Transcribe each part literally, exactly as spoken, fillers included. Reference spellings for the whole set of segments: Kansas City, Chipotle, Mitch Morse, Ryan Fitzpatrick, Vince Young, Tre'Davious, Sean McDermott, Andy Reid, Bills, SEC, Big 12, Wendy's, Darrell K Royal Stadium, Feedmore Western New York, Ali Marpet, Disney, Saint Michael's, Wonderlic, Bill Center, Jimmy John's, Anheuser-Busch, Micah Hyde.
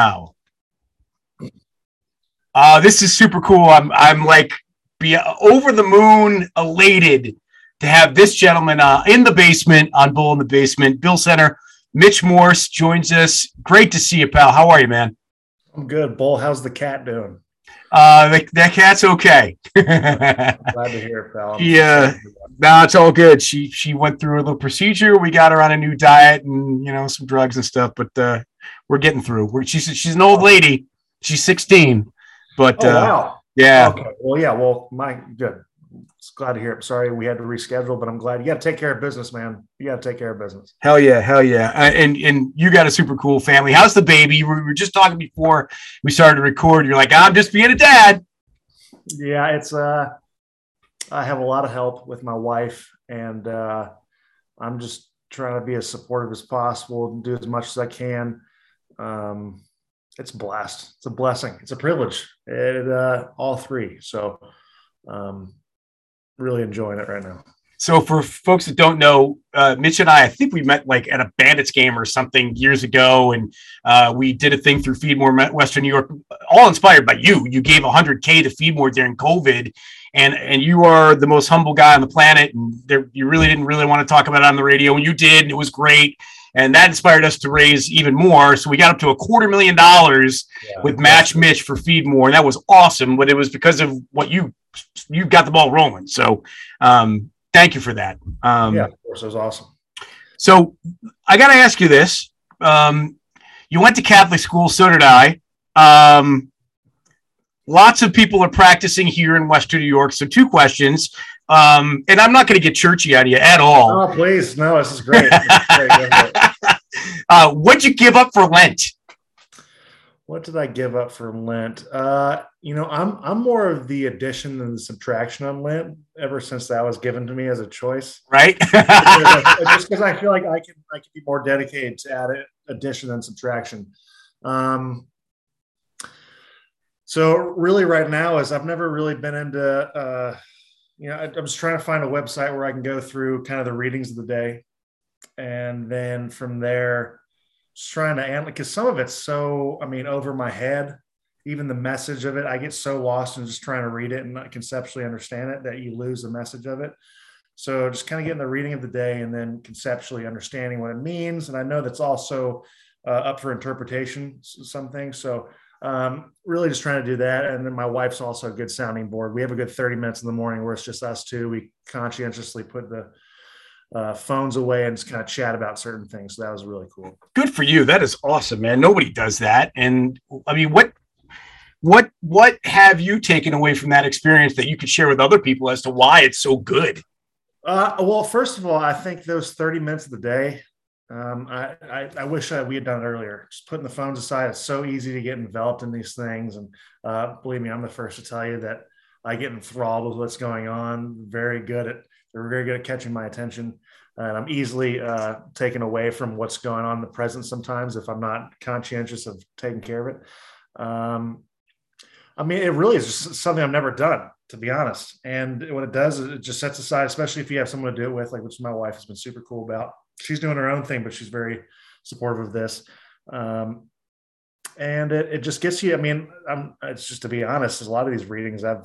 Wow. Uh, this is super cool. I'm I'm like be over the moon, elated to have this gentleman uh, in the basement on Bull in the Basement. Bill Center, Mitch Morse joins us. Great to see you, pal. How are you, man? I'm good, Bull. How's the cat doing? Uh, the, that cat's okay. I'm glad to hear it, pal. Yeah, no, nah, it's all good. She she went through a little procedure. We got her on a new diet and you know some drugs and stuff, but uh, we're getting through. We're, she's she's an old lady. She's sixteen, but oh, uh, wow. yeah. Okay. Well, yeah. Well, my good. It's glad to hear it. Sorry we had to reschedule, but I'm glad. You got to take care of business, man. You got to take care of business. Hell yeah, hell yeah. And and you got a super cool family. How's the baby? We were just talking before we started to record. You're like, I'm just being a dad. Yeah, it's uh, I have a lot of help with my wife, and uh, I'm just trying to be as supportive as possible and do as much as I can. Um, it's a blast. It's a blessing. It's a privilege. It uh, all three. So. Um, really enjoying it right now. So for folks that don't know, uh, Mitch and I, I think we met like at a Bandits game or something years ago. And uh, we did a thing through Feedmore Western New York, all inspired by you. You gave one hundred K to Feedmore during COVID, and, and you are the most humble guy on the planet. And there, you really didn't really want to talk about it on the radio. And you did, and it was great. And that inspired us to raise even more. So we got up to a quarter million dollars yeah, with Match true. Mitch for Feedmore. And that was awesome, but it was because of what you you got the ball rolling. So um, thank you for that. Um, yeah, of course, it was awesome. So I got to ask you this. Um, you went to Catholic school, so did I. Um, lots of people are practicing here in Western New York. So two questions. Um, and I'm not going to get churchy on you at all. Oh, please. No, this is great. This is great. uh, what'd you give up for Lent? What did I give up for Lent? Uh, you know, I'm, I'm more of the addition than the subtraction on Lent ever since that was given to me as a choice. Right. Just because I feel like I can, I can be more dedicated to add addition than subtraction. Um, so really right now is I've never really been into, uh, you know, I, I'm just trying to find a website where I can go through kind of the readings of the day. And then from there, just trying to analyze, because some of it's so, I mean, over my head, even the message of it, I get so lost in just trying to read it and not conceptually understand it that you lose the message of it. So just kind of getting the reading of the day and then conceptually understanding what it means. And I know that's also uh, up for interpretation, some things. So Um, really just trying to do that. And then my wife's also a good sounding board. We have a good thirty minutes in the morning where it's just us two. We conscientiously put the uh, phones away and just kind of chat about certain things. So that was really cool. Good for you. That is awesome, man. Nobody does that. And I mean, what, what, what have you taken away from that experience that you could share with other people as to why it's so good? Uh, well, first of all, I think those thirty minutes of the day, Um, I, I, I wish I, we had done it earlier. Just putting the phones aside. It's so easy to get enveloped in these things. And uh, believe me, I'm the first to tell you that I get enthralled with what's going on. Very good at, they're very good at catching my attention. And I'm easily uh, taken away from what's going on in the present sometimes if I'm not conscientious of taking care of it. Um, I mean, it really is just something I've never done, to be honest. And what it does is it just sets aside, especially if you have someone to do it with, like which my wife has been super cool about. She's doing her own thing, but she's very supportive of this. Um, and it, it just gets you, I mean, I'm, it's just to be honest, a lot of these readings I've,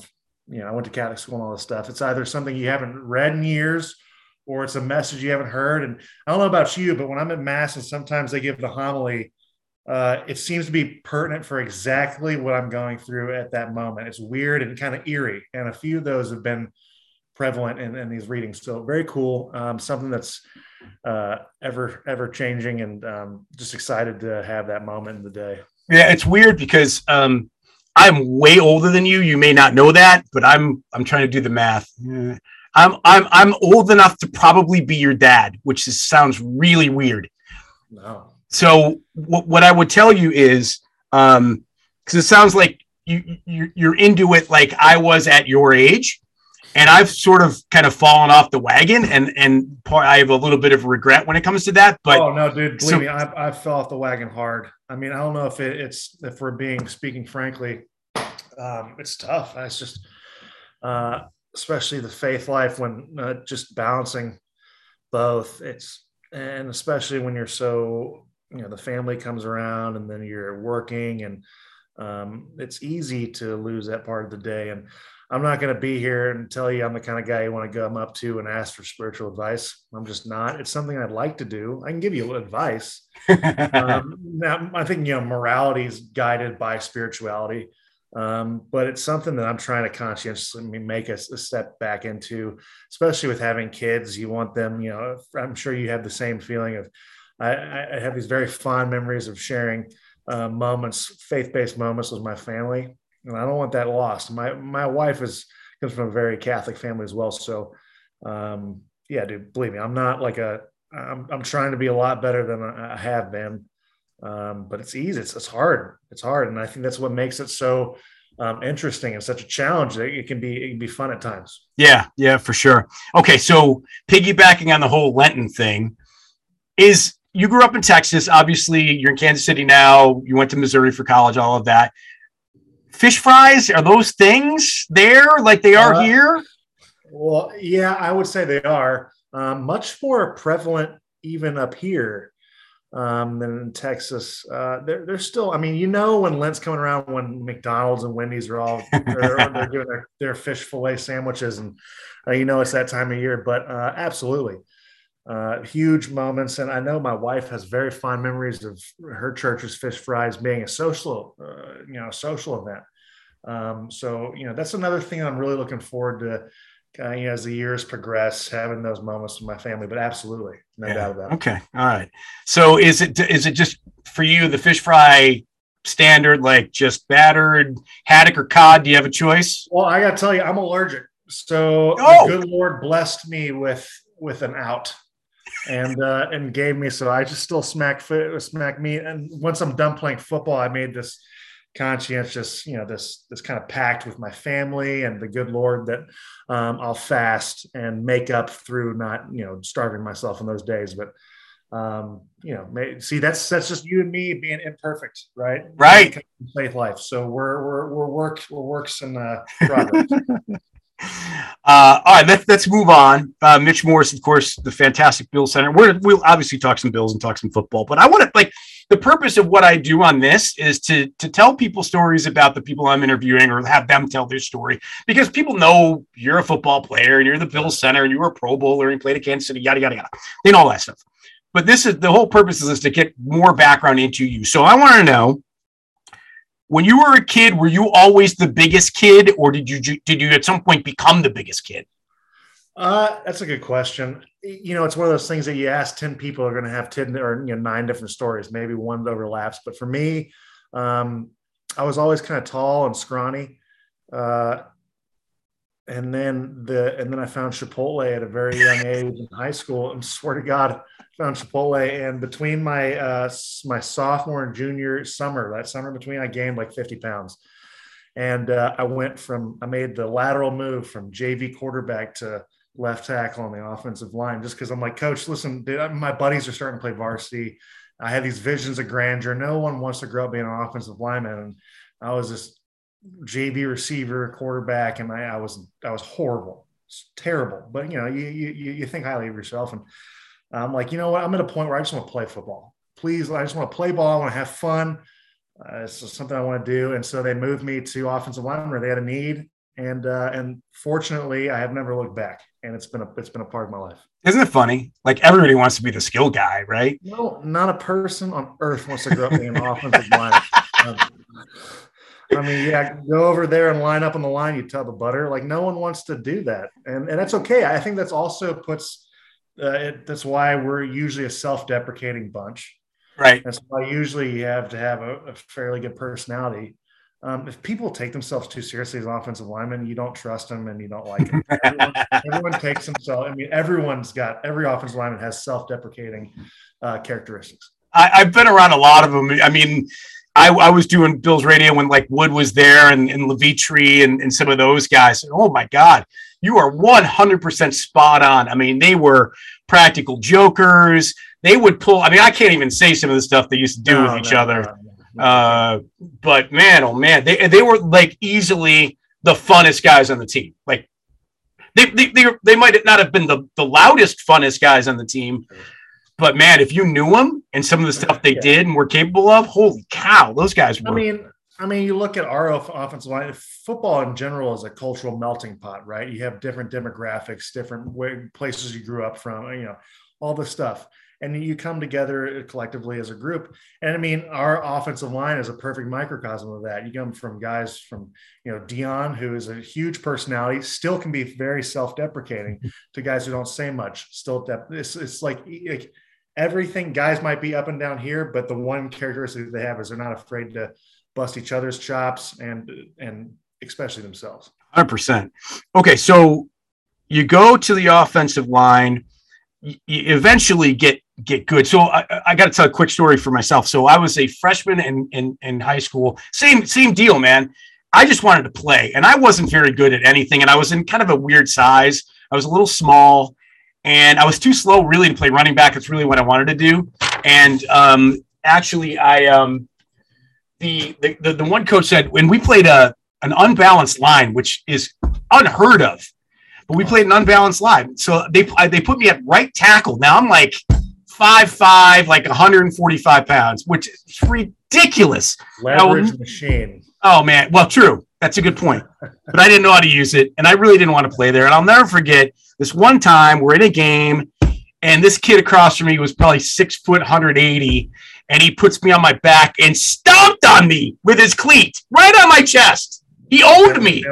you know, I went to Catholic school and all this stuff. It's either something you haven't read in years or it's a message you haven't heard. And I don't know about you, but when I'm at mass and sometimes they give the homily, uh, it seems to be pertinent for exactly what I'm going through at that moment. It's weird and kind of eerie. And a few of those have been prevalent in, in these readings. So very cool. Um, something that's, uh ever ever changing, and um just excited to have that moment in the day. Yeah, it's weird because um I'm way older than you. You may not know that, but I'm I'm trying to do the math. Yeah. I'm I'm I'm old enough to probably be your dad, which is, sounds really weird. No. So what what I would tell you is um because it sounds like you you you're into it like I was at your age. And I've sort of kind of fallen off the wagon, and and part, I have a little bit of regret when it comes to that. But oh no, dude, believe so, me, I, I fell off the wagon hard. I mean, I don't know if it, it's if we're being speaking frankly, um, it's tough. It's just, uh, especially the faith life when uh, just balancing both. It's and especially when you're so you know, the family comes around and then you're working, and um, it's easy to lose that part of the day. And I'm not going to be here and tell you I'm the kind of guy you want to come up to and ask for spiritual advice. I'm just not. It's something I'd like to do. I can give you a little advice. um, now, I think, you know, morality is guided by spirituality, um, but it's something that I'm trying to conscientiously make a, a step back into, especially with having kids. You want them, you know, I'm sure you have the same feeling of, I, I have these very fond memories of sharing uh, moments, faith-based moments with my family. And I don't want that lost. My my wife is comes from a very Catholic family as well. So, um, yeah, dude, believe me, I'm not like a I'm I'm trying to be a lot better than I have been, um, but it's easy. It's it's hard. It's hard, and I think that's what makes it so um, interesting and such a challenge. That it can be it can be fun at times. Yeah, yeah, for sure. Okay, so piggybacking on the whole Lenten thing is you grew up in Texas. Obviously, you're in Kansas City now. You went to Missouri for college. All of that. Fish fries, are those things there like they are uh, here? Well, yeah, I would say they are um, much more prevalent even up here um, than in Texas. Uh, they're, they're still, I mean, you know, when Lent's coming around, when McDonald's and Wendy's are all, they're, they're doing their, their fish fillet sandwiches and uh, you know, it's that time of year, but uh, absolutely. Uh, huge moments. And I know my wife has very fond memories of her church's fish fries being a social, uh, you know, social event. Um, so, you know, that's another thing I'm really looking forward to uh, you know, as the years progress, having those moments with my family, but absolutely. No yeah. doubt about it. Okay. All right. So is it, is it just for you, the fish fry standard, like just battered haddock or cod? Do you have a choice? Well, I gotta tell you, I'm allergic. So oh. the good Lord blessed me with, with an out. And uh, and gave me, so I just still smack foot, smack meat. And once I'm done playing football, I made this conscientious, you know, this this kind of pact with my family and the good Lord that um, I'll fast and make up through not, you know, starving myself in those days. But um, you know, may, see, that's that's just you and me being imperfect, right? Right. Faith life. So we're we're we're work we're works in uh, progress. Uh, all right, let's, let's move on. Uh, Mitch Morse, of course, the fantastic Bills center. We're, we'll obviously talk some Bills and talk some football, but I want to, like, the purpose of what I do on this is to to tell people stories about the people I'm interviewing or have them tell their story, because people know you're a football player and you're the Bills center and you were a Pro Bowler and played at Kansas City, yada, yada, yada, and all that stuff. But this is the whole purpose is to get more background into you. So I want to know, when you were a kid, were you always the biggest kid, or did you did you at some point become the biggest kid? Uh, that's a good question. You know, it's one of those things that you ask ten people are going to have ten or you know, nine different stories. Maybe one overlaps. But for me, um, I was always kind of tall and scrawny, uh, and then the and then I found Chipotle at a very young age in high school. And swear to God, found Chipotle, and between my uh, my sophomore and junior summer, that summer between, I gained like fifty pounds, and uh, I went from I made the lateral move from J V quarterback to left tackle on the offensive line, just because I'm like, Coach, listen, dude, I, my buddies are starting to play varsity. I had these visions of grandeur. No one wants to grow up being an offensive lineman, and I was this J V receiver, quarterback, and I, I was I was horrible, was terrible. But you know, you you you think highly of yourself and. I'm like, you know what? I'm at a point where I just want to play football. Please, I just want to play ball. I want to have fun. Uh, it's just something I want to do. And so they moved me to offensive line where they had a need. And uh, and fortunately, I have never looked back. And it's been a it's been a part of my life. Isn't it funny? Like everybody wants to be the skill guy, right? No, not a person on earth wants to grow up being an offensive line. Um, I mean, yeah, go over there and line up on the line. You tub of butter. Like no one wants to do that, and and that's okay. I think that's also puts. Uh, it, that's why we're usually a self-deprecating bunch. Right. That's why usually you have to have a, a fairly good personality. Um, if people take themselves too seriously as an offensive lineman, you don't trust them and you don't like them. Everyone, everyone takes themselves. I mean, everyone's got, every offensive lineman has self-deprecating uh, characteristics. I, I've been around a lot of them. I mean, I, I was doing Bills radio when like Wood was there and, and Levitri and, and some of those guys. Oh my God. You are one hundred percent spot on. I mean, they were practical jokers. They would pull. I mean, I can't even say some of the stuff they used to do no, with each no, other. No, no. Uh, but man, oh man, they they were like easily the funnest guys on the team. Like they they they, they might not have been the, the loudest, funnest guys on the team, But, man, if you knew them and some of the stuff they yeah. did and were capable of, holy cow, those guys were. I mean, I mean, you look at our offensive line. Football in general is a cultural melting pot, right? You have different demographics, different way, places you grew up from, you know, all this stuff. And you come together collectively as a group. And, I mean, our offensive line is a perfect microcosm of that. You come from guys from, you know, Dion, who is a huge personality, still can be very self-deprecating, to guys who don't say much, still dep- – it's, it's like, like everything – guys might be up and down here, but the one characteristic they have is they're not afraid to bust each other's chops and and especially themselves. one hundred percent. Okay, so you go to the offensive line. You eventually get get good. So I, I got to tell a quick story for myself. So I was a freshman in, in, in high school. Same same deal, man. I just wanted to play, and I wasn't very good at anything, and I was in kind of a weird size. I was a little small, and I was too slow really to play running back. It's really what I wanted to do. And um, actually, I um, the, the the the one coach said when we played a an unbalanced line, which is unheard of. But we played an unbalanced line. So they they put me at right tackle. Now I'm like five five, like one forty-five pounds, which is ridiculous. Leverage now, machine. Oh, man. Well, true. That's a good point. But I didn't know how to use it, and I really didn't want to play there. And I'll never forget this one time we're in a game, and this kid across from me was probably six foot, one eighty, and he puts me on my back and stomped on me with his cleat right on my chest. He owned me.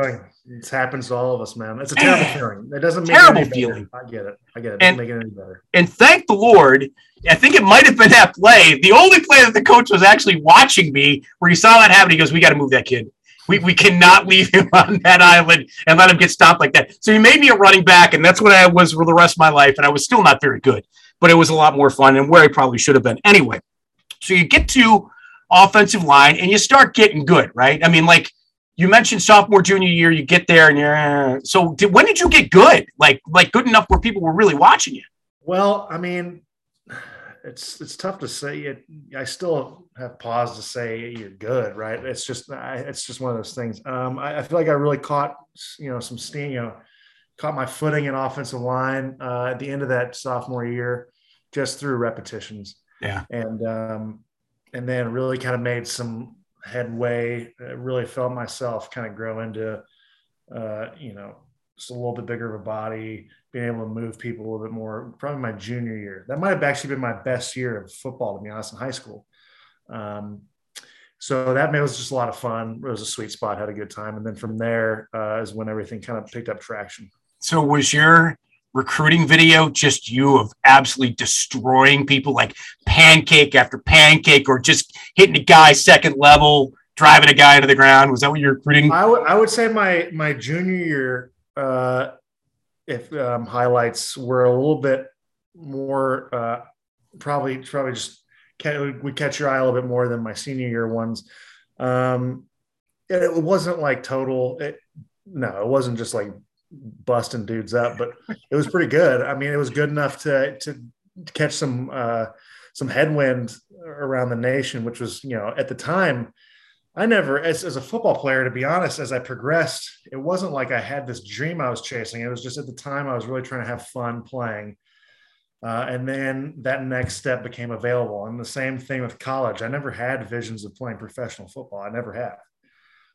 It happens to all of us, man. It's a terrible feeling. It doesn't make terrible it feeling. I get it. I get it. It doesn't and, make it any better. And thank the Lord, I think it might have been that play. The only play that the coach was actually watching me, where he saw that happen, he goes, "We got to move that kid. We we cannot leave him on that island and let him get stopped like that." So he made me a running back, and that's what I was for the rest of my life. And I was still not very good, but it was a lot more fun and where I probably should have been anyway. So you get to offensive line and you start getting good, right? I mean, like. You mentioned sophomore, junior year. You get there, and you're so. Did, when did you get good? Like, like good enough where people were really watching you? Well, I mean, it's it's tough to say. It, I still have pause to say you're good, right? It's just I, it's just one of those things. Um, I, I feel like I really caught you know some steam. You know, caught my footing in offensive line uh, at the end of that sophomore year, just through repetitions. Yeah, and um, and then really kind of made some. Headway, I really felt myself kind of grow into, uh, you know, just a little bit bigger of a body, being able to move people a little bit more. Probably my junior year, that might have actually been my best year of football, to be honest, in high school. Um, so that was just a lot of fun. It was a sweet spot. Had a good time, and then from there uh, is when everything kind of picked up traction. So was your recruiting video just you of absolutely destroying people, like pancake after pancake, or just hitting a guy second level, driving a guy into the ground? Was that what you're recruiting? I would I would say my my junior year uh if um highlights were a little bit more uh probably probably just would catch your eye a little bit more than my senior year ones. Um it, it wasn't like total it no it wasn't just like busting dudes up, but it was pretty good. I mean, it was good enough to to catch some uh some headwind around the nation, which was, you know, at the time, I never, as, as a football player, to be honest, as I progressed, it wasn't like I had this dream I was chasing. It was just at the time I was really trying to have fun playing. Uh, and then that next step became available. And the same thing with college. I never had visions of playing professional football. I never have.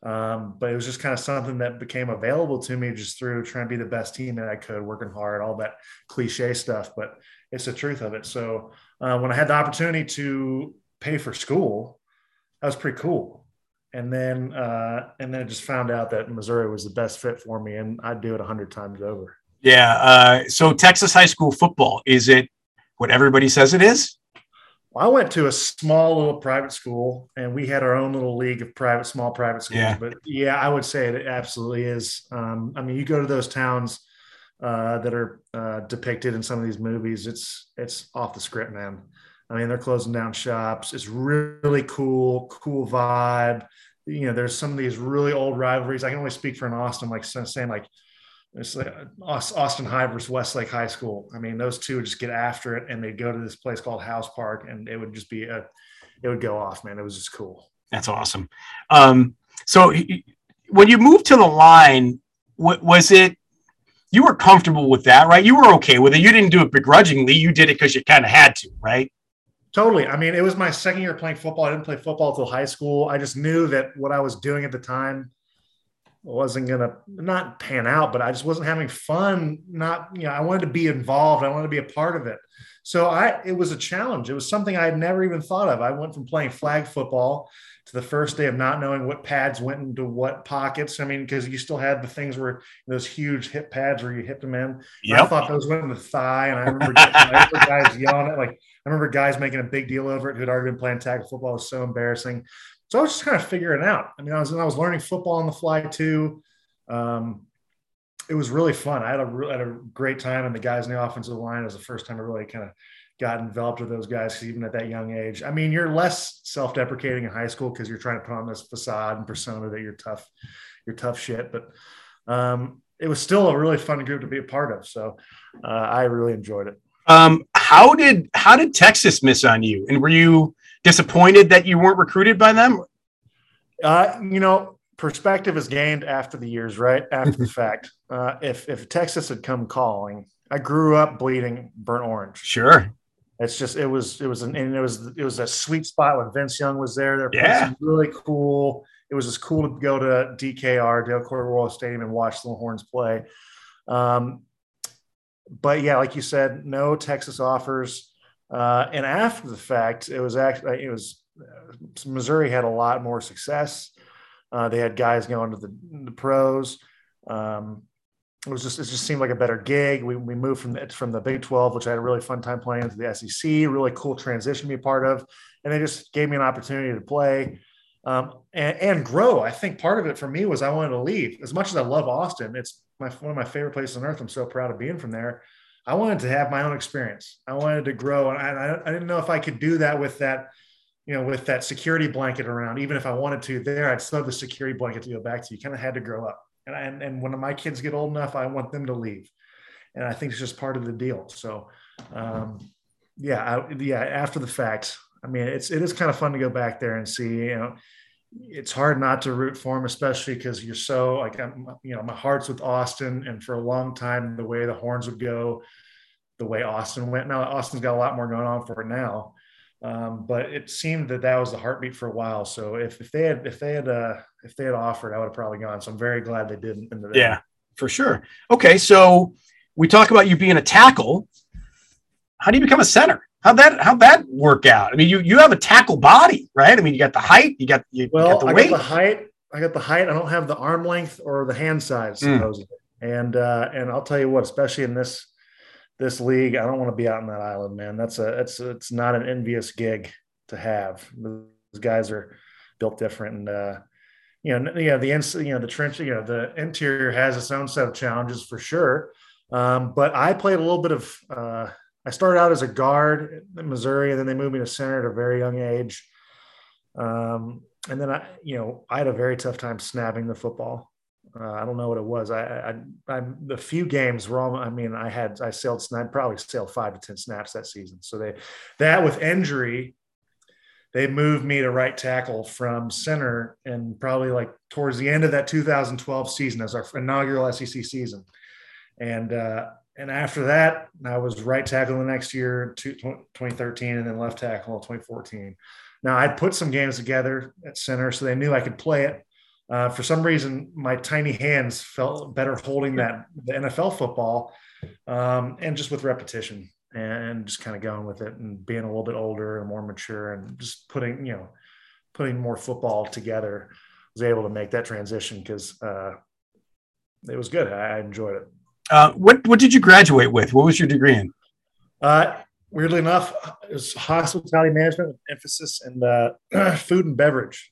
Um, but it was just kind of something that became available to me just through trying to be the best team that I could, working hard, all that cliche stuff, but it's the truth of it. So uh, when I had the opportunity to pay for school, that was pretty cool. And then, uh, and then I just found out that Missouri was the best fit for me, and I'd do it a hundred times over. Yeah. Uh, so Texas high school football, is it what everybody says it is? Well, I went to a small little private school, and we had our own little league of private, small private schools. Yeah. But yeah, I would say it absolutely is. Um, I mean, you go to those towns uh, that are uh, depicted in some of these movies. It's it's off the script, man. I mean, they're closing down shops. It's really cool, cool vibe. You know, there's some of these really old rivalries. I can only speak for an Austin, like saying like. It's like Austin High versus Westlake High School. I mean, those two would just get after it, and they'd go to this place called House Park, and it would just be a, it would go off, man. It was just cool. That's awesome. Um, so when you moved to the line, what was it? you were comfortable with that, right? You were okay with it. You didn't do it begrudgingly. You did it because you kind of had to, right? Totally. I mean, it was my second year playing football. I didn't play football until high school. I just knew that what I was doing at the time wasn't going to not pan out, but I just wasn't having fun. Not, you know, I wanted to be involved. I wanted to be a part of it. So I, it was a challenge. It was something I had never even thought of. I went from playing flag football to the first day of not knowing what pads went into what pockets. I mean, because you still had the things where those huge hip pads where you hit them in. Yep. I thought those went in the thigh. And I remember, getting, I remember guys yelling at, like, I remember guys making a big deal over it who'd already been playing tackle football. It was so embarrassing. So I was just kind of figuring it out. I mean, I was, I was learning football on the fly too. Um, it was really fun. I had a, re- had a great time, and the guys in the offensive line, it was the first time I really kind of got involved with those guys, even at that young age. I mean, you're less self-deprecating in high school because you're trying to put on this facade and persona that you're tough, you're tough shit. But um, it was still a really fun group to be a part of. So uh, I really enjoyed it. Um, how did, how did Texas miss on you? And were you disappointed that you weren't recruited by them? Uh, you know, perspective is gained after the years, right? After the fact. Uh, if, if Texas had come calling, I grew up bleeding burnt orange. Sure. It's just, it was, it was an, and it was, it was a sweet spot when Vince Young was there. Their yeah. place was really cool. It was just cool to go to D K R, Darrell K Royal Stadium, and watch the Horns play. Um, But yeah, like you said, no Texas offers. Uh, and after the fact, it was actually, it was uh, Missouri had a lot more success. Uh, they had guys going to the, the pros. Um, it was just, it just seemed like a better gig. We we moved from the, from the Big twelve, which I had a really fun time playing, to the S E C, really cool transition to be a part of. And they just gave me an opportunity to play um, and, and grow. I think part of it for me was I wanted to leave. As much as I love Austin, it's my, one of my favorite places on earth. I'm so proud of being from there. I wanted to have my own experience. I wanted to grow. And I, I didn't know if I could do that with that, you know, with that security blanket around. Even if I wanted to there, I'd still have the security blanket to go back to. You kind of had to grow up. And, I, and, and when my kids get old enough, I want them to leave. And I think it's just part of the deal. So um, yeah, I, yeah. After the fact, I mean, it's, it is kind of fun to go back there and see, you know, it's hard not to root for him, especially because you're so like, I'm, you know, my heart's with Austin. And for a long time, the way the Horns would go, the way Austin went. Now Austin's got a lot more going on for it now. Um, but it seemed that that was the heartbeat for a while. So if, if they had, if they had, uh, if they had offered, I would have probably gone. So I'm very glad they didn't. Into that. Yeah, for sure. Okay. So we talk about you being a tackle. How do you become a center? How'd that, how'd that work out? I mean, you, you have a tackle body, right? I mean, you got the height, you got, you, well, you got the I weight. Got the height. I got the height. I don't have the arm length or the hand size. Mm. Supposedly. And, uh, and I'll tell you what, especially in this, this league, I don't want to be out on that island, man. That's a, it's, it's not an envious gig to have. Those guys are built different. And, uh, you know, you know, the, you know, the trench, you know, the interior has its own set of challenges for sure. Um, but I played a little bit of, uh, I started out as a guard in Missouri, and then they moved me to center at a very young age. Um, and then I, you know, I had a very tough time snapping the football. Uh, I don't know what it was. I, I, I, the few games were all, I mean, I had, I sailed, I probably sailed five to ten snaps that season. So they, that with injury, they moved me to right tackle from center, and probably like towards the end of that two thousand twelve season as our inaugural S E C season. And, uh, And after that, I was right tackle the next year, twenty thirteen, and then left tackle in twenty fourteen. Now, I'd put some games together at center, so they knew I could play it. Uh, for some reason, my tiny hands felt better holding that the N F L football, um, and just with repetition and just kind of going with it and being a little bit older and more mature and just putting, you know, putting more football together, I was able to make that transition because uh, it was good. I, I enjoyed it. Uh, what what did you graduate with? What was your degree in? Uh, weirdly enough, it was hospitality management with emphasis in uh, food and beverage.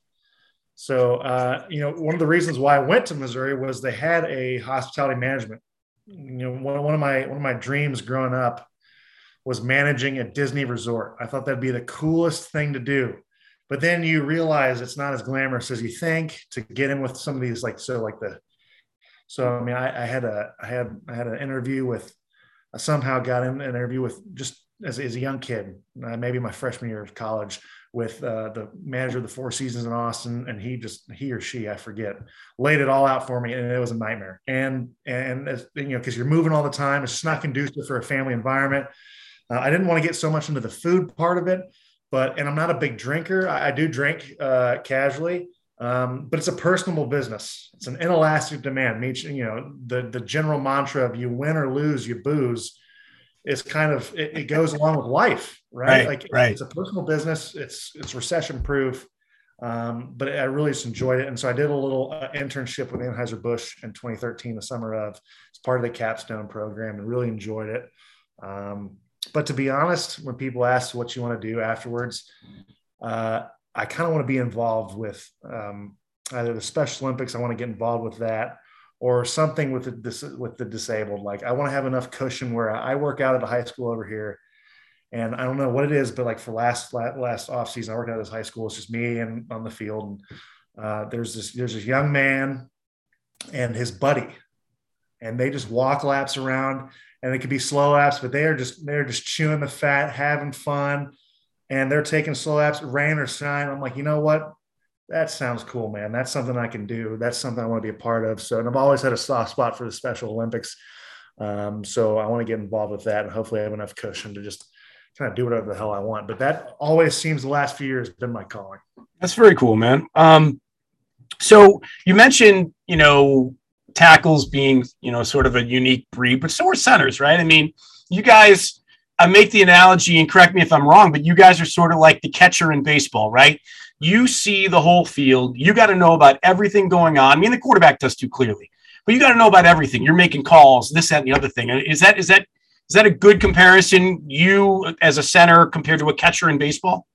So, uh, you know, one of the reasons why I went to Missouri was they had a hospitality management. You know, one, one of my one of my dreams growing up was managing a Disney resort. I thought that'd be the coolest thing to do. But then you realize it's not as glamorous as you think to get in with some of these, like, so like the So, I mean, I, I had a, I had, I had an interview with, I somehow got in an interview with just as, as a young kid, uh, maybe my freshman year of college with uh, the manager of the Four Seasons in Austin, and he just, he or she, I forget, laid it all out for me, and it was a nightmare. And, and as, you know, because you're moving all the time, it's just not conducive for a family environment. Uh, I didn't want to get so much into the food part of it, but, and I'm not a big drinker. I, I do drink uh, casually, um, but it's a personable business. It's an inelastic demand. You know, the, the general mantra of you win or lose, you booze, is kind of, it, it goes along with life, right? Right, like right. It's a personal business. It's, it's recession proof. Um, but I really just enjoyed it. And so I did a little uh, internship with Anheuser-Busch in twenty thirteen, the summer of, it's part of the capstone program, and really enjoyed it. Um, But to be honest, when people ask what you want to do afterwards, uh, I kind of want to be involved with um, either the Special Olympics. I want to get involved with that, or something with the dis- with the disabled. Like, I want to have enough cushion where I work out at a high school over here, and I don't know what it is, but like for last last off season, I worked out at this high school. It's just me and on the field. And uh, there's this there's this young man and his buddy, and they just walk laps around. And it could be slow laps, but they are just, they're just chewing the fat, having fun, and they're taking slow laps, rain or shine. I'm like, you know what? That sounds cool, man. That's something I can do. That's something I want to be a part of. So, and I've always had a soft spot for the Special Olympics. Um, so I want to get involved with that, and hopefully I have enough cushion to just kind of do whatever the hell I want. But that always seems the last few years has been my calling. That's very cool, man. Um, so you mentioned, you know, tackles being, you know, sort of a unique breed, but so are centers, right? I mean, you guys, I make the analogy, and correct me if I'm wrong, but you guys are sort of like the catcher in baseball, right? You see the whole field. You got to know about everything going on. I mean, the quarterback does too, clearly, but you got to know about everything. You're making calls, this, that, and the other thing. Is that, is that, is that a good comparison, you as a center compared to a catcher in baseball?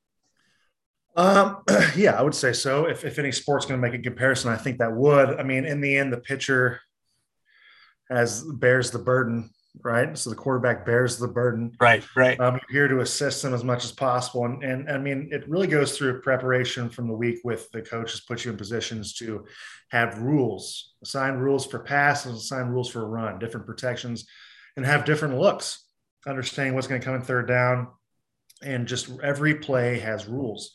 Um, yeah, I would say so. If, if any sport's going to make a comparison, I think that would. I mean, in the end, the pitcher has bears the burden, right? So the quarterback bears the burden, right? Right. Um, you're here to assist them as much as possible. And, and I mean, it really goes through preparation from the week with the coaches, put you in positions to have rules, assign rules for passes, assign rules for a run, different protections, and have different looks, understanding what's going to come in third down. And just every play has rules.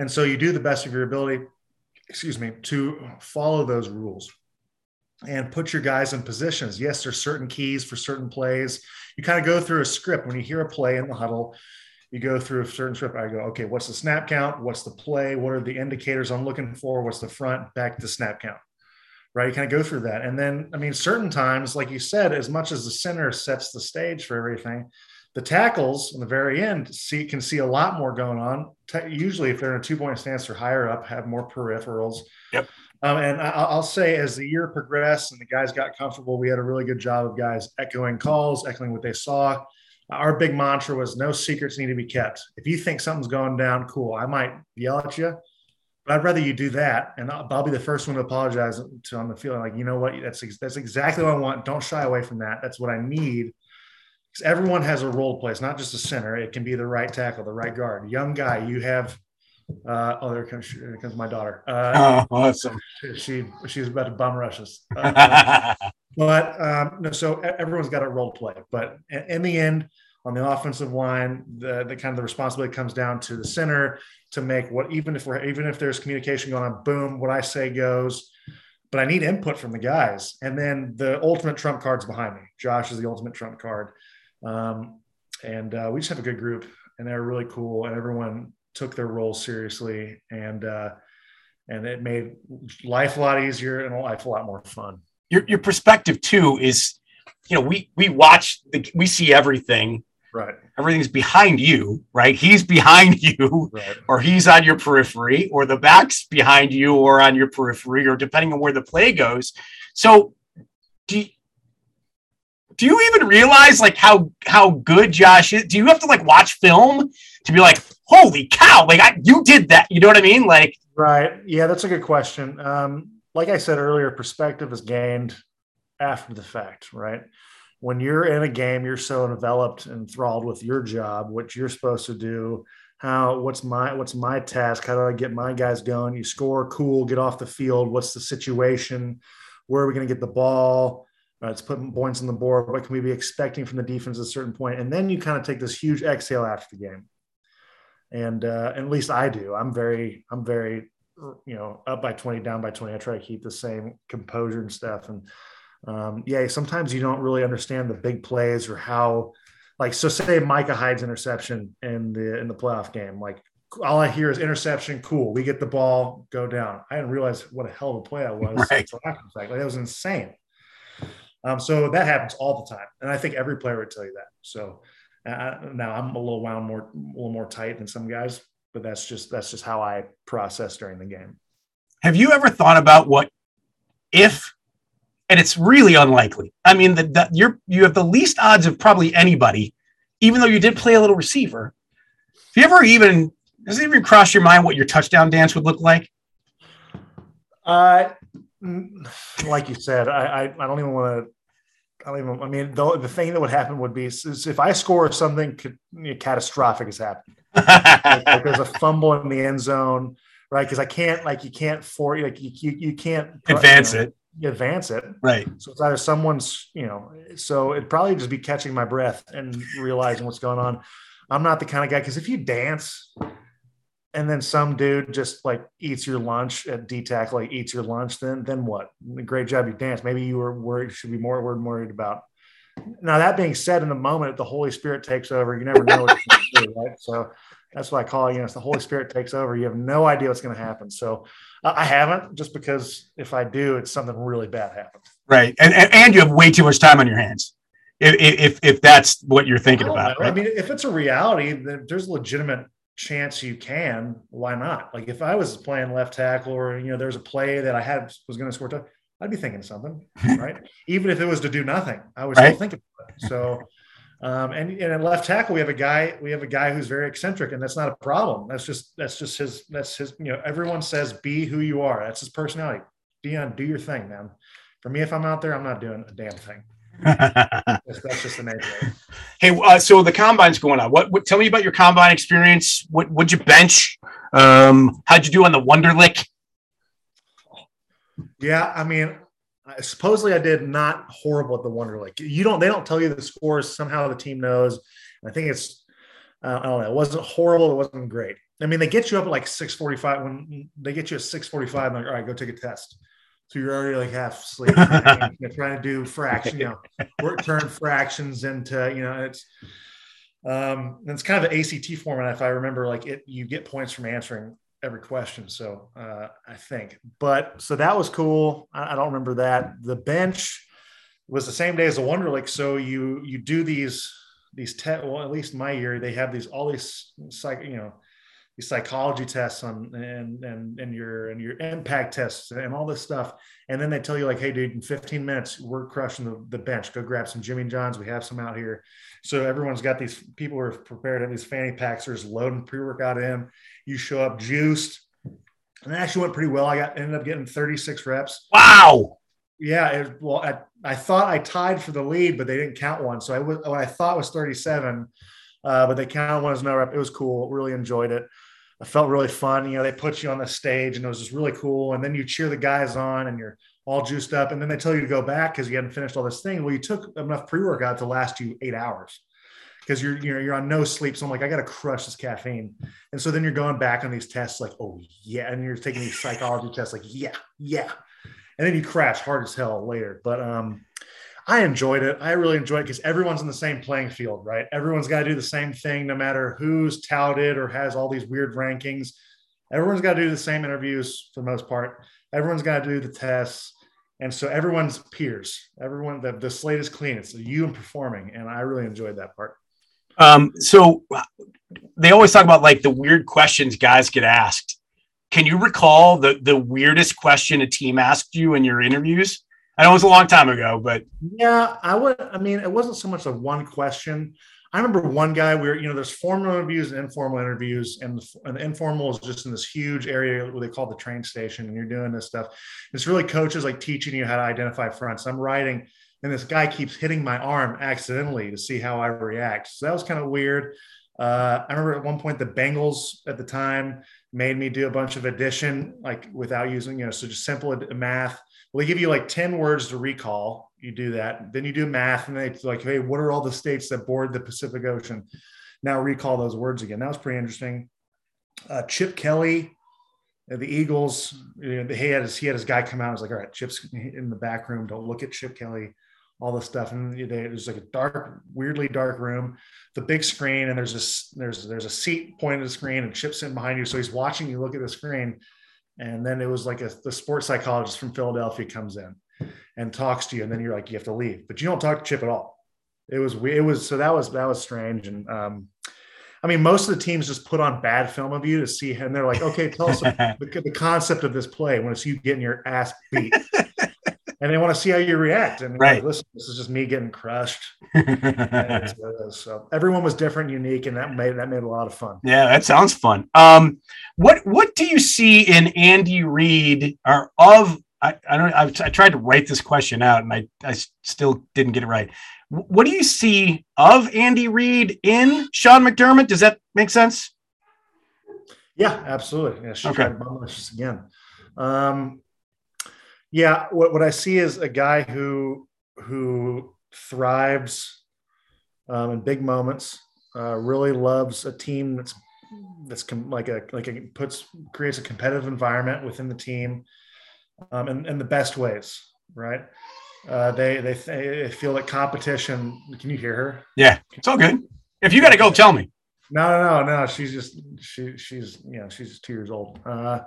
And so you do the best of your ability, excuse me, to follow those rules and put your guys in positions. Yes, there's certain keys for certain plays. You kind of go through a script. When you hear a play in the huddle, you go through a certain script. I go, okay, what's the snap count? What's the play? What are the indicators I'm looking for? What's the front? Back to snap count, right? You kind of go through that. And then, I mean, certain times, like you said, as much as the center sets the stage for everything, the tackles in the very end see, can see a lot more going on. Te- usually if they're in a two-point stance or higher up, have more peripherals. Yep. Um, and I, I'll say as the year progressed and the guys got comfortable, we had a really good job of guys echoing calls, echoing what they saw. Our big mantra was no secrets need to be kept. If you think something's going down, cool. I might yell at you, but I'd rather you do that. And I'll, I'll be the first one to apologize to on the field. Like, you know what? That's, that's exactly what I want. Don't shy away from that. That's what I need. Everyone has a role to play. It's not just a center. It can be the right tackle, the right guard. Young guy, you have uh, – oh, there comes, there comes my daughter. Uh, oh, awesome. She, she's about to bum rush us. Uh, but, um, no, so everyone's got a role to play. But in the end, on the offensive line, the, the kind of the responsibility comes down to the center to make what – even if we're even if there's communication going on, boom, what I say goes. But I need input from the guys. And then the ultimate trump card's behind me. Josh is the ultimate trump card. Um, and, uh, we just have a good group, and they're really cool, and everyone took their role seriously. And, uh, and it made life a lot easier and life a lot more fun. Your, your perspective too is, you know, we, we watch, the, we see everything, right? Everything's behind you, right? He's behind you, right. Or he's on your periphery, or the back's behind you or on your periphery, or depending on where the play goes. So do you, Do you even realize like how how good Josh is? Do you have to like watch film to be like, holy cow, like I, you did that? You know what I mean? Like, right? Yeah, that's a good question. Um, like I said earlier, perspective is gained after the fact, right? When you're in a game, you're so enveloped and enthralled with your job, what you're supposed to do, how what's my what's my task? How do I get my guys going? You score, cool, get off the field. What's the situation? Where are we going to get the ball? Right, it's putting points on the board. What can we be expecting from the defense at a certain point? And then you kind of take this huge exhale after the game. And uh, at least I do. I'm very, I'm very, you know, up by twenty, down by twenty. I try to keep the same composure and stuff. And um, yeah, sometimes you don't really understand the big plays or how, like, so say Micah Hyde's interception in the, in the playoff game, like all I hear is interception. Cool. We get the ball, go down. I didn't realize what a hell of a play that was. Right. Until after the fact. Like, that was insane. Um, so that happens all the time. And I think every player would tell you that. So I, now I'm a little wound more, a little more tight than some guys, but that's just, that's just how I process during the game. Have you ever thought about what if, and it's really unlikely. I mean, the, the, you're, you have the least odds of probably anybody, even though you did play a little receiver. Have you ever even, does it even cross your mind what your touchdown dance would look like? Uh, like you said, I, I, I don't even want to, I don't even, I mean, the, the thing that would happen would be is if I score something could, you know, catastrophic has happened. like, like there's a fumble in the end zone, right? Because I can't, like, you can't for like you you, you can't advance you know, it, you advance it, right? So it's either someone's, you know, so it'd probably just be catching my breath and realizing what's going on. I'm not the kind of guy, because if you dance and then some dude just like eats your lunch at D-tack, like eats your lunch, then then what? Great job, you danced. Maybe you were worried, should be more worried about. Now, that being said, in the moment, the Holy Spirit takes over. You never know what you're going to do, right? So that's what I call, you know, it's the Holy Spirit takes over. You have no idea what's going to happen. So uh, I haven't, just because if I do, it's something really bad happens. Right. And, and and you have way too much time on your hands. If if, if that's what you're thinking I about. Right? I mean, if it's a reality, then there's legitimate chance you can, why not? Like if I was playing left tackle, or, you know, there's a play that I had was going to score touchdown, I'd be thinking something, right? Even if it was to do nothing, I was right. still thinking about it. So um and, and at left tackle we have a guy we have a guy who's very eccentric, and that's not a problem. That's just that's just his that's his you know, everyone says be who you are. That's his personality. Deion, do your thing, man. For me, if I'm out there, I'm not doing a damn thing. that's, that's just amazing. Hey, uh, so the combine's going on. What, what? Tell me about your combine experience. What? What'd you bench? Um, how'd you do on the Wonderlic? Yeah, I mean, supposedly I did not horrible at the Wonderlic. You don't. They don't tell you the scores. Somehow the team knows. I think it's. Uh, I don't know. It wasn't horrible. It wasn't great. I mean, they get you up at like six forty-five. When they get you at six forty-five, like, all right, go take a test. So you're already like half asleep, right? You're trying to do fraction, you know, work, turn fractions into, you know, it's, um, and it's kind of an A C T format. If I remember, like it, you get points from answering every question. So uh, I think, but so that was cool. I, I don't remember that. The bench was the same day as the Wonderlic. So you, you do these, these, te- well, at least my year, they have these, all these psych, you know, psychology tests on and and and your and your impact tests and all this stuff, and then they tell you like, hey dude, in fifteen minutes we're crushing the, the bench, go grab some Jimmy John's, we have some out here. So everyone's got these, people who are prepared, have these fanny packs, there's loading pre-workout in, you show up juiced, and it actually went pretty well. I got ended up getting thirty-six reps. Wow. Yeah, it, well I, I thought I tied for the lead, but they didn't count one, so I was what I thought was thirty-seven, uh but they counted one as no rep. It was cool, really enjoyed it. I felt really fun. You know, they put you on the stage and it was just really cool. And then you cheer the guys on and you're all juiced up. And then they tell you to go back because you hadn't finished all this thing. Well, you took enough pre-workout to last you eight hours because you're, you know, you're on no sleep. So I'm like, I got to crush this caffeine. And so then you're going back on these tests like, oh yeah. And you're taking these psychology tests like, yeah, yeah. And then you crash hard as hell later. But um, I enjoyed it. I really enjoyed it because everyone's on the same playing field, right? Everyone's got to do the same thing, no matter who's touted or has all these weird rankings. Everyone's got to do the same interviews for the most part. Everyone's got to do the tests. And so everyone's peers, everyone, the, the slate is clean. It's you and performing. And I really enjoyed that part. Um, so they always talk about like the weird questions guys get asked. Can you recall the, the weirdest question a team asked you in your interviews? I know it was a long time ago, but yeah, I would. I mean, it wasn't so much a one question. I remember one guy where, you know, there's formal interviews and informal interviews, and the, and the informal is just in this huge area where they call the train station, and you're doing this stuff. It's really coaches like teaching you how to identify fronts. I'm writing, and this guy keeps hitting my arm accidentally to see how I react. So that was kind of weird. Uh, I remember at one point the Bengals at the time made me do a bunch of addition, like without using, you know, so just simple math. Well, they give you like ten words to recall. You do that. Then you do math, and they like, hey, what are all the states that board the Pacific Ocean? Now recall those words again. That was pretty interesting. Uh, Chip Kelly, the Eagles, you know, he had his, he had his guy come out and was like, all right, Chip's in the back room. Don't look at Chip Kelly, all this stuff. And it was like a dark, weirdly dark room, the big screen. And there's this, there's, there's a seat pointed at the screen and Chip's sitting behind you. So he's watching you look at the screen. And then it was like a, the sports psychologist from Philadelphia comes in and talks to you. And then you're like, you have to leave, but you don't talk to Chip at all. It was, it was, so that was, that was strange. And, um, I mean, most of the teams just put on bad film of you to see him. They're like, okay, tell us the, the concept of this play when it's you getting your ass beat. And they want to see how you react. And right. like, listen, this is just me getting crushed. And so everyone was different, unique, and that made that made a lot of fun. Yeah, that sounds fun. Um, what what do you see in Andy Reid or of I, I don't I've, I tried to write this question out and I, I still didn't get it right. What do you see of Andy Reid in Sean McDermott? Does that make sense? Yeah, absolutely. Yeah, she okay. tried to bumble this again. Um, yeah, what, what I see is a guy who who thrives um, in big moments. Uh, really loves a team that's that's com- like a like a puts creates a competitive environment within the team, um, and in the best ways, right? Uh, they, they they feel that competition. Can you hear her? Yeah, it's all good. If you got to go, tell me. No, no, no, no. She's just she she's you know she's just two years old. Uh,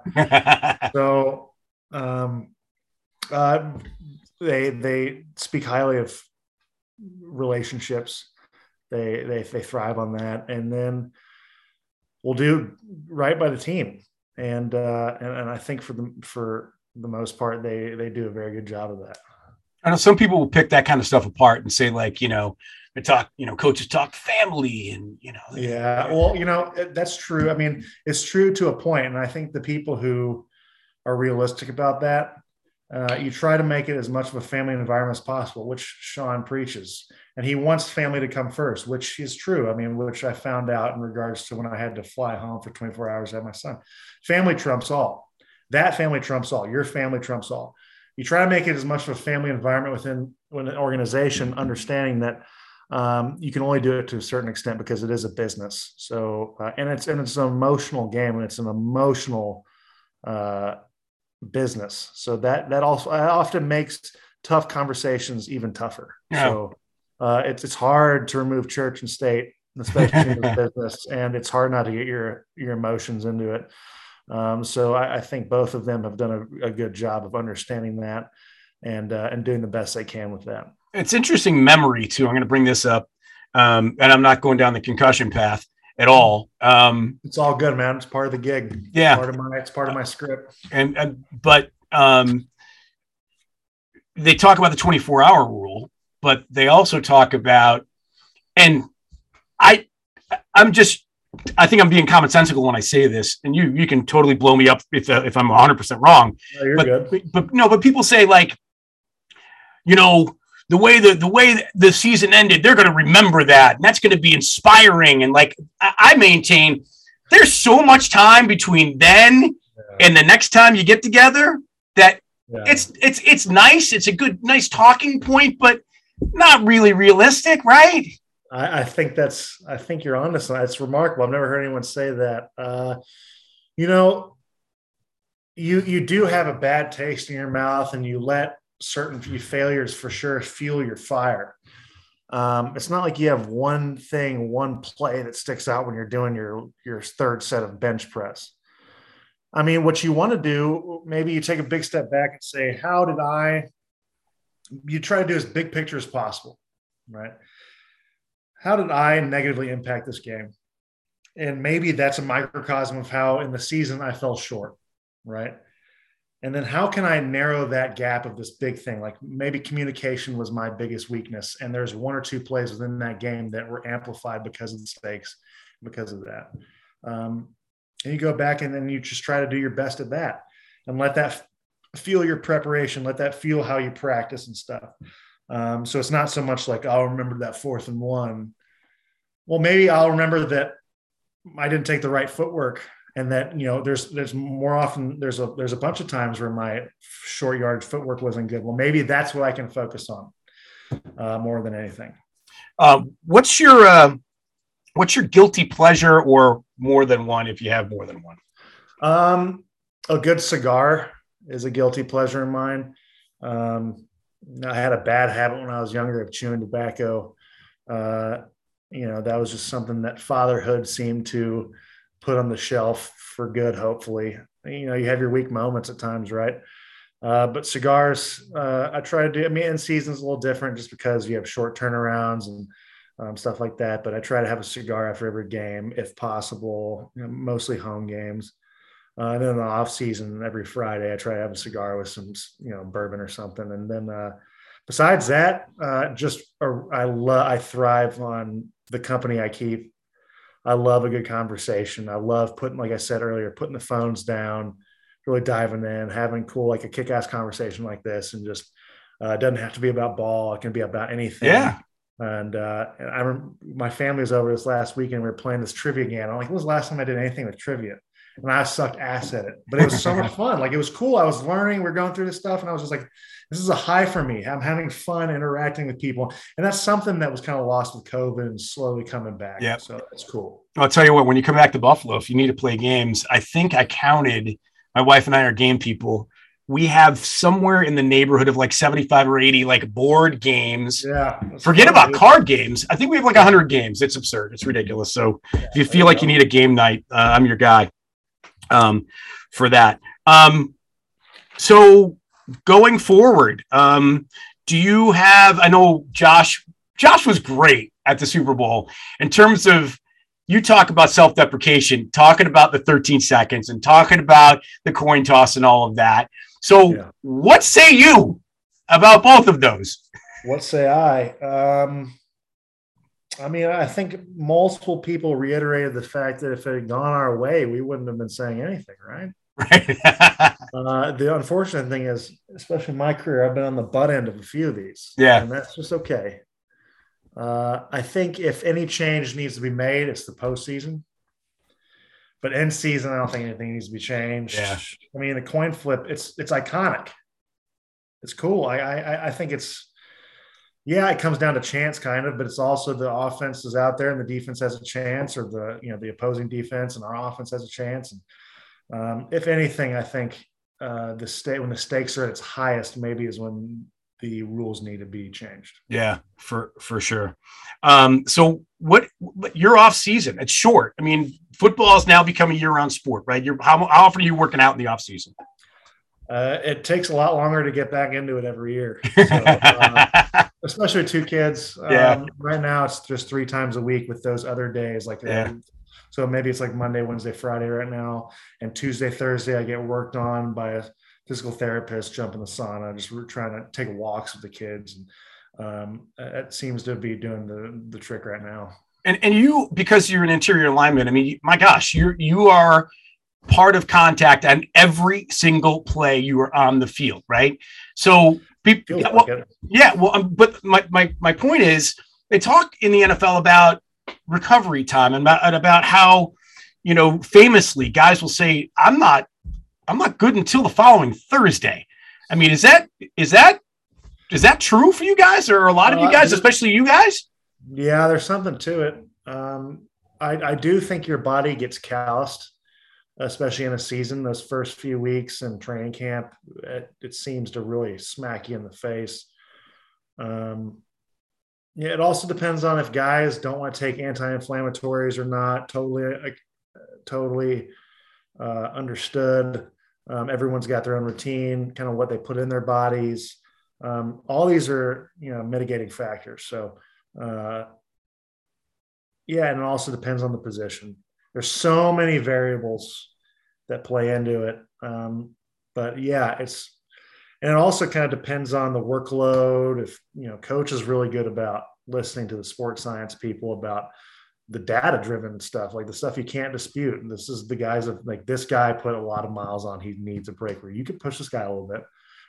so um, uh, they they speak highly of relationships. They they they thrive on that, and then we'll do right by the team. And uh, and and I think for the for the most part, they they do a very good job of that. I know some people will pick that kind of stuff apart and say, like, you know, they talk, you know, coaches talk family and, you know. Yeah, well, you know, that's true. I mean, it's true to a point. And I think the people who are realistic about that, uh, you try to make it as much of a family environment as possible, which Sean preaches. And he wants family to come first, which is true. I mean, which I found out in regards to when I had to fly home for twenty-four hours to have my son. Family trumps all. That family trumps all. Your family trumps all. You try to make it as much of a family environment within, within an organization, understanding that um, you can only do it to a certain extent because it is a business. So, uh, and it's and it's an emotional game, and it's an emotional uh, business. So that that also that often makes tough conversations even tougher. Yeah. So uh, it's it's hard to remove church and state, especially in the business, and it's hard not to get your your emotions into it. Um, so I, I think both of them have done a, a good job of understanding that and uh, and doing the best they can with that. It's interesting memory, too. I'm going to bring this up, um, and I'm not going down the concussion path at all. Um, it's all good, man. It's part of the gig. Yeah. Part of my, it's part of my script. And, and But um, they talk about the twenty-four hour rule, but they also talk about – and I I'm just – I think I'm being commonsensical when I say this, and you you can totally blow me up if uh, if I'm one hundred percent wrong. No, you're but, good. But no, but people say, like, you know, the way the the way the season ended, they're going to remember that, and that's going to be inspiring. And like I, I maintain, there's so much time between then yeah. and the next time you get together that yeah. it's it's it's nice. It's a good nice talking point, but not really realistic, right? I think that's, I think you're on to something. It's remarkable. I've never heard anyone say that. Uh, you know, you, you do have a bad taste in your mouth, and you let certain failures for sure fuel your fire. Um, it's not like you have one thing, one play that sticks out when you're doing your, your third set of bench press. I mean, what you want to do, maybe you take a big step back and say, how did I, you try to do as big picture as possible, right? How did I negatively impact this game? And maybe that's a microcosm of how in the season I fell short, right? And then how can I narrow that gap of this big thing? Like maybe communication was my biggest weakness, and there's one or two plays within that game that were amplified because of the stakes, because of that. Um, and you go back and then you just try to do your best at that and let that fuel your preparation, let that fuel how you practice and stuff. Um, so it's not so much like, I'll remember that fourth and one. Well, maybe I'll remember that I didn't take the right footwork, and that, you know, there's, there's more often, there's a, there's a bunch of times where my short yard footwork wasn't good. Well, maybe that's what I can focus on, uh, more than anything. Um, uh, what's your, uh, what's your guilty pleasure, or more than one if you have more than one? Um, a good cigar is a guilty pleasure of mine. Um, I had a bad habit when I was younger of chewing tobacco. Uh, you know, that was just something that fatherhood seemed to put on the shelf for good, hopefully. You know, you have your weak moments at times, right? Uh, but cigars, uh, I try to do, I mean, in season's a little different just because you have short turnarounds and um, stuff like that. But I try to have a cigar after every game, if possible, you know, mostly home games. Uh, and then in the off season, every Friday, I try to have a cigar with some, you know, bourbon or something. And then uh, besides that, uh, just, uh, I love, I thrive on the company I keep. I love a good conversation. I love putting, like I said earlier, putting the phones down, really diving in, having cool, like a kick-ass conversation like this. And just, uh, it doesn't have to be about ball. It can be about anything. Yeah. And, uh, and I remember my family was over this last weekend. We were playing this trivia game. I'm like, when was the last time I did anything with trivia? And I sucked ass at it, but it was so much fun. Like, it was cool. I was learning, we we're going through this stuff. And I was just like, this is a high for me. I'm having fun interacting with people. And that's something that was kind of lost with COVID and slowly coming back. Yeah. So that's cool. I'll tell you what, when you come back to Buffalo, if you need to play games, I think I counted, my wife and I are game people. We have somewhere in the neighborhood of like seventy-five or eighty, like board games. Yeah. Forget about card games. I think we have like a hundred games. It's absurd. It's ridiculous. So yeah, if you feel like you need a game night, uh, I'm your guy. Um, for that. Um, so going forward, um, do you have, I know Josh, Josh was great at the Super Bowl in terms of, you talk about self-deprecation, talking about the thirteen seconds and talking about the coin toss and all of that. So yeah. What say you about both of those? What say I? Um, I mean, I think multiple people reiterated the fact that if it had gone our way, we wouldn't have been saying anything, right? Right. uh, the unfortunate thing is, especially in my career, I've been on the butt end of a few of these. Yeah. And that's just okay. Uh, I think if any change needs to be made, it's the postseason. But in season, I don't think anything needs to be changed. Yeah. I mean, the coin flip, it's it's iconic. It's cool. I I, I think it's, yeah, it comes down to chance kind of, but it's also the offense is out there and the defense has a chance, or the, you know, the opposing defense and our offense has a chance. And um, if anything, I think uh, the state, when the stakes are at its highest, maybe is when the rules need to be changed. Yeah, for, for sure. Um, so what, your off season, it's short. I mean, football has now become a year round sport, right? You're, how, how often are you working out in the off season? Uh, it takes a lot longer to get back into it every year. So, uh, especially with two kids. Um, yeah. Right now it's just three times a week with those other days. Like, yeah. um, so maybe it's like Monday, Wednesday, Friday right now. And Tuesday, Thursday, I get worked on by a physical therapist, jump in the sauna, just we're trying to take walks with the kids. And um, it seems to be doing the, the trick right now. And and you, because you're an interior lineman, I mean, my gosh, you you are part of contact on every single play you are on the field, right? So people, yeah, well, like yeah, well um, but my, my, my point is, they talk in the N F L about recovery time and about, and about how, you know, famously guys will say, I'm not, I'm not good until the following Thursday. I mean, is that, is that, is that true for you guys, or a lot of uh, you guys, especially you guys? Yeah, there's something to it. Um, I, I do think your body gets calloused, especially in a season. Those first few weeks in training camp, it, it seems to really smack you in the face. Um, yeah, it also depends on if guys don't want to take anti-inflammatories or not. Totally, uh, totally uh, understood. Um, everyone's got their own routine, kind of what they put in their bodies. Um, all these are, you know, mitigating factors. So, uh, yeah, and it also depends on the position. There's so many variables that play into it. Um, but yeah, it's, and it also kind of depends on the workload. If, you know, coach is really good about listening to the sports science people about the data driven stuff, like the stuff you can't dispute. And this is the guys of like, this guy put a lot of miles on, he needs a break, where you could push this guy a little bit.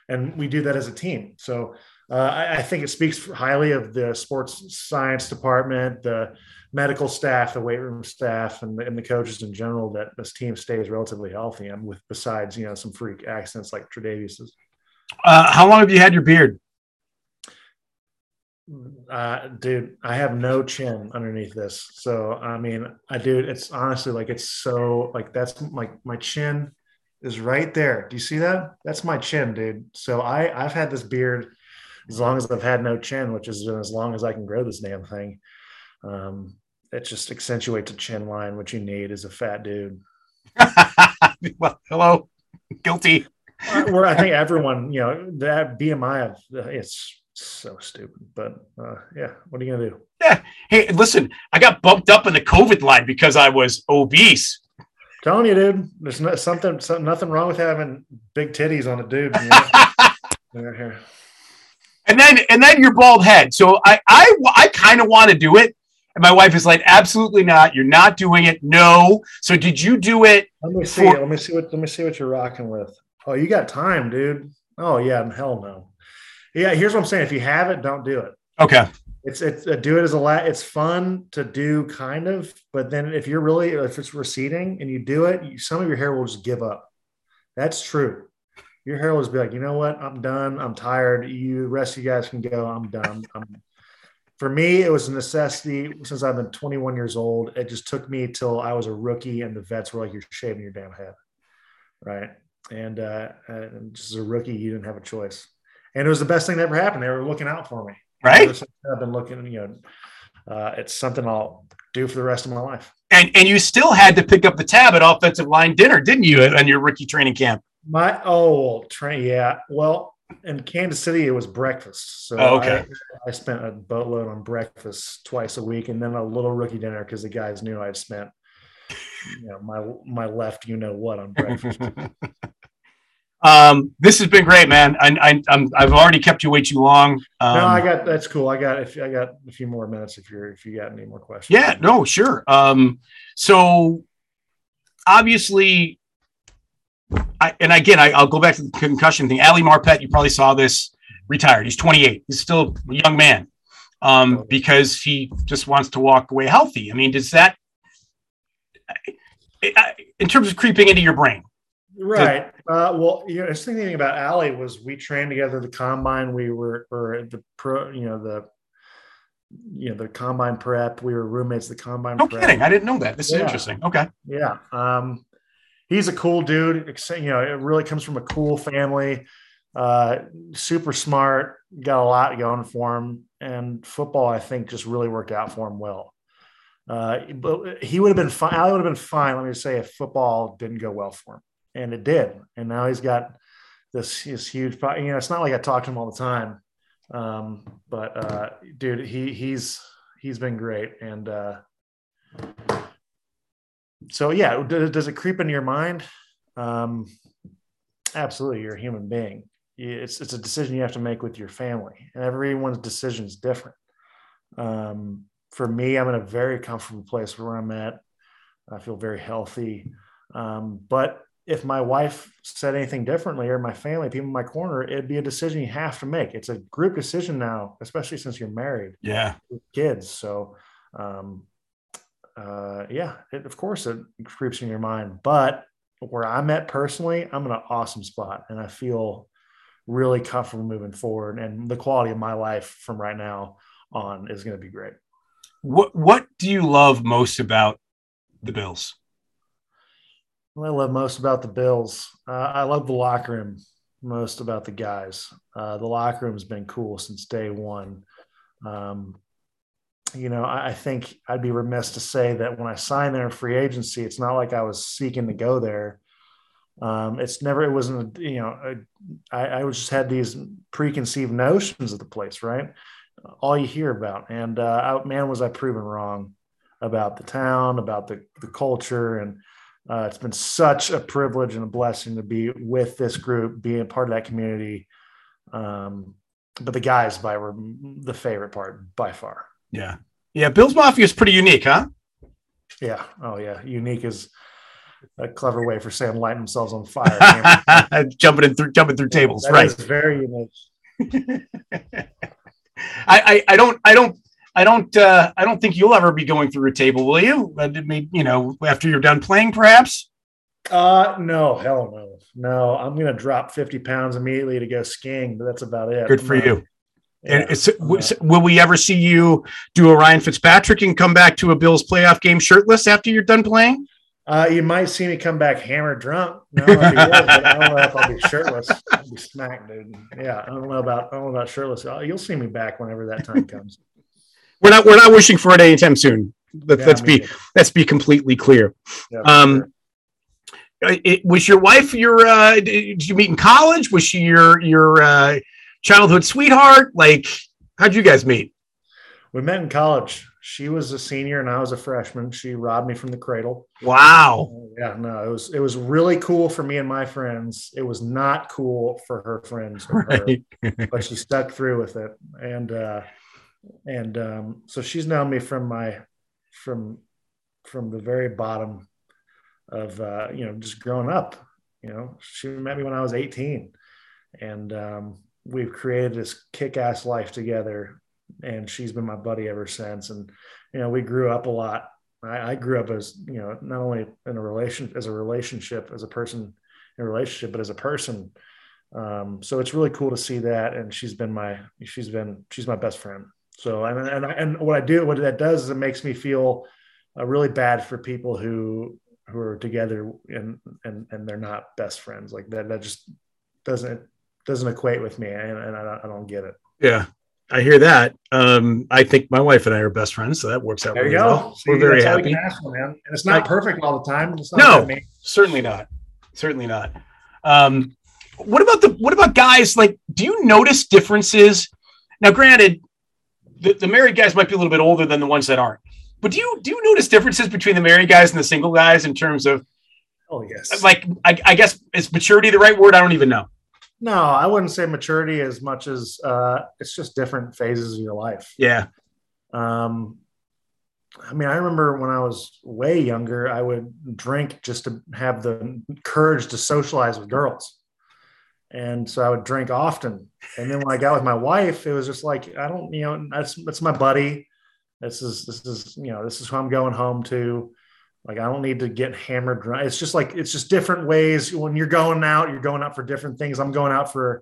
And we do that as a team. So uh, I, I think it speaks highly of the sports science department, the medical staff, the weight room staff, and the, and the coaches in general, that this team stays relatively healthy. And with, besides, you know, some freak accidents like Tre'Davious. Uh, how long have you had your beard? Uh, dude, I have no chin underneath this. So, I mean, I do. It's honestly like, it's so like, that's like my chin is right there. Do you see that? That's my chin, dude. So I, I've had this beard as long as I've had no chin, which is as long as I can grow this damn thing. Um, it just accentuates a chin line. What you need is a fat dude. Well, hello. Guilty. Where I think everyone, you know, that B M I, it's so stupid. But, uh, yeah, what are you going to do? Yeah. Hey, listen, I got bumped up in the COVID line because I was obese. I'm telling you, dude, there's no, something, something, nothing wrong with having big titties on a dude. You know? Right here. And then and then your bald head. So I, I, I kind of want to do it. And my wife is like, absolutely not. You're not doing it. No. So did you do it? Let me see. For- let me see what let me see what you're rocking with. Oh, you got time, dude. Oh yeah, hell no. Yeah, here's what I'm saying. If you have it, don't do it. Okay. It's it's uh, do it as a lot. La- it's fun to do, kind of, but then if you're really if it's receding and you do it, you, some of your hair will just give up. That's true. Your hair will just be like, you know what? I'm done. I'm tired. You rest, you guys can go. I'm done. I'm For me, it was a necessity since I've been twenty-one years old. It just took me till I was a rookie and the vets were like, you're shaving your damn head. Right. And, uh, and just as a rookie, you didn't have a choice. And it was the best thing that ever happened. They were looking out for me. Right. I've been looking, you know, uh, it's something I'll do for the rest of my life. And and you still had to pick up the tab at offensive line dinner, didn't you, on your rookie training camp? My old train. Yeah. Well, in Kansas City, it was breakfast. So oh, okay. I, I spent a boatload on breakfast twice a week and then a little rookie dinner because the guys knew I'd spent you know, my my left you-know-what on breakfast. um, this has been great, man. I, I, I'm, I've already kept you way too long. Um, no, I got – that's cool. I got I got a few more minutes if you're if you got any more questions. Yeah, no, sure. Um, so, obviously – I, and again, I, I'll go back to the concussion thing. Ali Marpet, you probably saw this, retired. He's twenty-eight. He's still a young man um, because he just wants to walk away healthy. I mean, does that, in terms of creeping into your brain? Right. To, uh, well, you know, the thing about Ali was we trained together the combine. We were, or the pro, you know, the, you know, the combine prep. We were roommates, the combine no prep. No kidding. I didn't know that. This yeah. is interesting. Okay. Yeah. Um, He's a cool dude. You know, it really comes from a cool family, uh, super smart, got a lot going for him. And football, I think, just really worked out for him well. Uh, but he would have been fine. I would have been fine, let me just say, if football didn't go well for him. And it did. And now he's got this, this huge – you know, it's not like I talk to him all the time. Um, but, uh, dude, he he's he's been great. And uh, – So, yeah, does it creep into your mind? Um, absolutely. You're a human being. It's it's a decision you have to make with your family. And everyone's decision is different. Um, for me, I'm in a very comfortable place where I'm at. I feel very healthy. Um, but if my wife said anything differently or my family, people in my corner, it'd be a decision you have to make. It's a group decision now, especially since you're married. Yeah. With kids. So, um Uh, yeah, it, of course it creeps in your mind, but where I'm at personally, I'm in an awesome spot and I feel really comfortable moving forward. And the quality of my life from right now on is going to be great. What, what do you love most about the Bills? What I love most about the Bills. Uh, I love the locker room most about the guys. Uh, the locker room has been cool since day one. Um, You know, I think I'd be remiss to say that when I signed there in free agency, it's not like I was seeking to go there. Um, it's never, it wasn't, you know, I, I just had these preconceived notions of the place, right? All you hear about. And, uh, I, man, was I proven wrong about the town, about the, the culture. And uh, it's been such a privilege and a blessing to be with this group, being a part of that community. Um, but the guys by were the favorite part by far. Yeah. Yeah. Bills Mafia is pretty unique, huh? Yeah. Oh, yeah. Unique is a clever way for Sam lighting themselves on fire. jumping in through, jumping through yeah, tables. Right. It's very unique. I, I, I don't, I don't, I don't, uh, I don't think you'll ever be going through a table, will you? I mean, you know, after you're done playing, perhaps? Uh, no, hell no. No, I'm going to drop fifty pounds immediately to go skiing, but that's about it. Good for no. you. Yeah. It's, yeah. Will we ever see you do a Ryan Fitzpatrick and come back to a Bills playoff game shirtless after you're done playing? Uh, you might see me come back hammered drunk. No, I'll be good, but I don't know if I'll be shirtless. I'll be smacked, dude. Yeah, I don't know about I don't know about shirtless. You'll see me back whenever that time comes. We're not we're not wishing for it anytime soon. Let, yeah, let's be either. let's be completely clear. Yeah, um, sure. It, was your wife your? Uh, did you meet in college? Was she your your uh, childhood sweetheart? Like, how'd you guys meet? We met in college. She was a senior and I was a freshman. She robbed me from the cradle. Wow. Yeah, no, it was it was really cool for me and my friends. It was not cool for her friends, or right. her, but she stuck through with it. And uh, and um, so she's known me from my from from the very bottom of, uh, you know, just growing up. You know, she met me when I was eighteen, and um, we've created this kick-ass life together, and she's been my buddy ever since. And, you know, we grew up a lot. I, I grew up as, you know, not only in a relation, as a relationship, as a person in a relationship, but as a person. Um, so it's really cool to see that. And she's been my, she's been, she's my best friend. So, and, and, and what I do, what that does is it makes me feel uh, really bad for people who, who are together and, and, and they're not best friends. Like that, that just doesn't, doesn't equate with me. And, and I, I don't get it. Yeah. I hear that. Um, I think my wife and I are best friends, so that works out there really you go. Well. See, we're very happy. We ask, man. And it's not I, perfect all the time. It's not no, that certainly not. Certainly not. Um, what about the what about guys? Like, do you notice differences? Now, granted, the, the married guys might be a little bit older than the ones that aren't. But do you do you notice differences between the married guys and the single guys in terms of? Oh yes. Like, I, I guess is maturity the right word? I don't even know. No, I wouldn't say maturity as much as uh, it's just different phases of your life. Yeah. Um, I mean, I remember when I was way younger, I would drink just to have the courage to socialize with girls. And so I would drink often. And then when I got with my wife, it was just like, I don't, you know, that's, that's my buddy. This is, this is, you know, this is who I'm going home to. Like, I don't need to get hammered drunk. It's just like, it's just different ways. When you're going out, you're going out for different things. I'm going out for,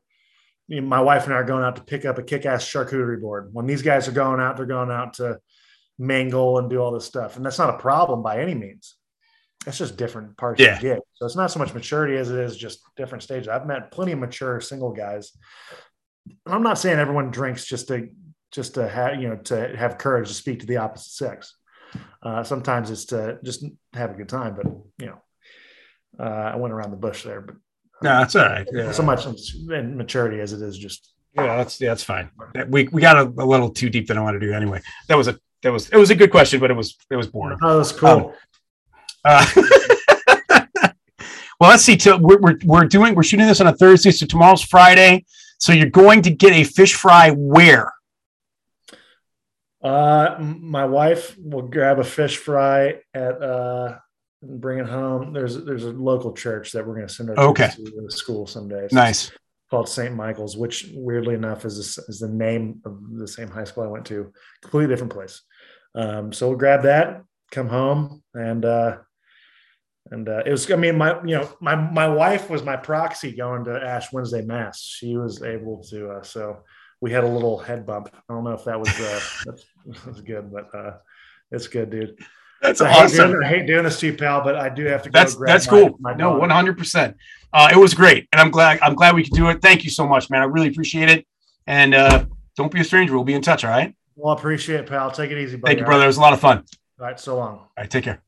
you know, my wife and I are going out to pick up a kick-ass charcuterie board. When these guys are going out, they're going out to mingle and do all this stuff. And that's not a problem by any means. It's just different parts yeah. of the gig. So it's not so much maturity as it is just different stages. I've met plenty of mature single guys. And I'm not saying everyone drinks just to, just to have, you know, to have courage to speak to the opposite sex. Uh, sometimes it's to just have a good time, but you know, uh, I went around the bush there, but no, that's all right. Yeah. So much in maturity as it is just, yeah, that's, yeah, that's fine. We, we got a, a little too deep than I want to do anyway. That was a, that was, it was a good question, but it was, it was boring. Oh, that's cool. Um, uh, well, let's see. T- we're, we're, we're doing, we're shooting this on a Thursday. So tomorrow's Friday. So you're going to get a fish fry where? Uh, my wife will grab a fish fry at, uh, and bring it home. There's, there's a local church that we're going to send our okay. kids to the school some days. Nice. It's called Saint Michael's, which weirdly enough is, a, is the name of the same high school I went to, completely different place. Um, so we'll grab that, come home and, uh, and, uh, it was, I mean, my, you know, my, my wife was my proxy going to Ash Wednesday Mass. She was able to, uh, so we had a little head bump. I don't know if that was, uh, that's, that's good, but uh, it's good, dude. That's I awesome. Hate doing, I hate doing this to you, pal, but I do have to go that's, grab That's my, cool. My no, one hundred percent. Uh, it was great, and I'm glad I'm glad we could do it. Thank you so much, man. I really appreciate it, and uh, don't be a stranger. We'll be in touch, all right? Well, I appreciate it, pal. Take it easy, buddy. Thank you, brother. Right? It was a lot of fun. All right, so long. All right, take care.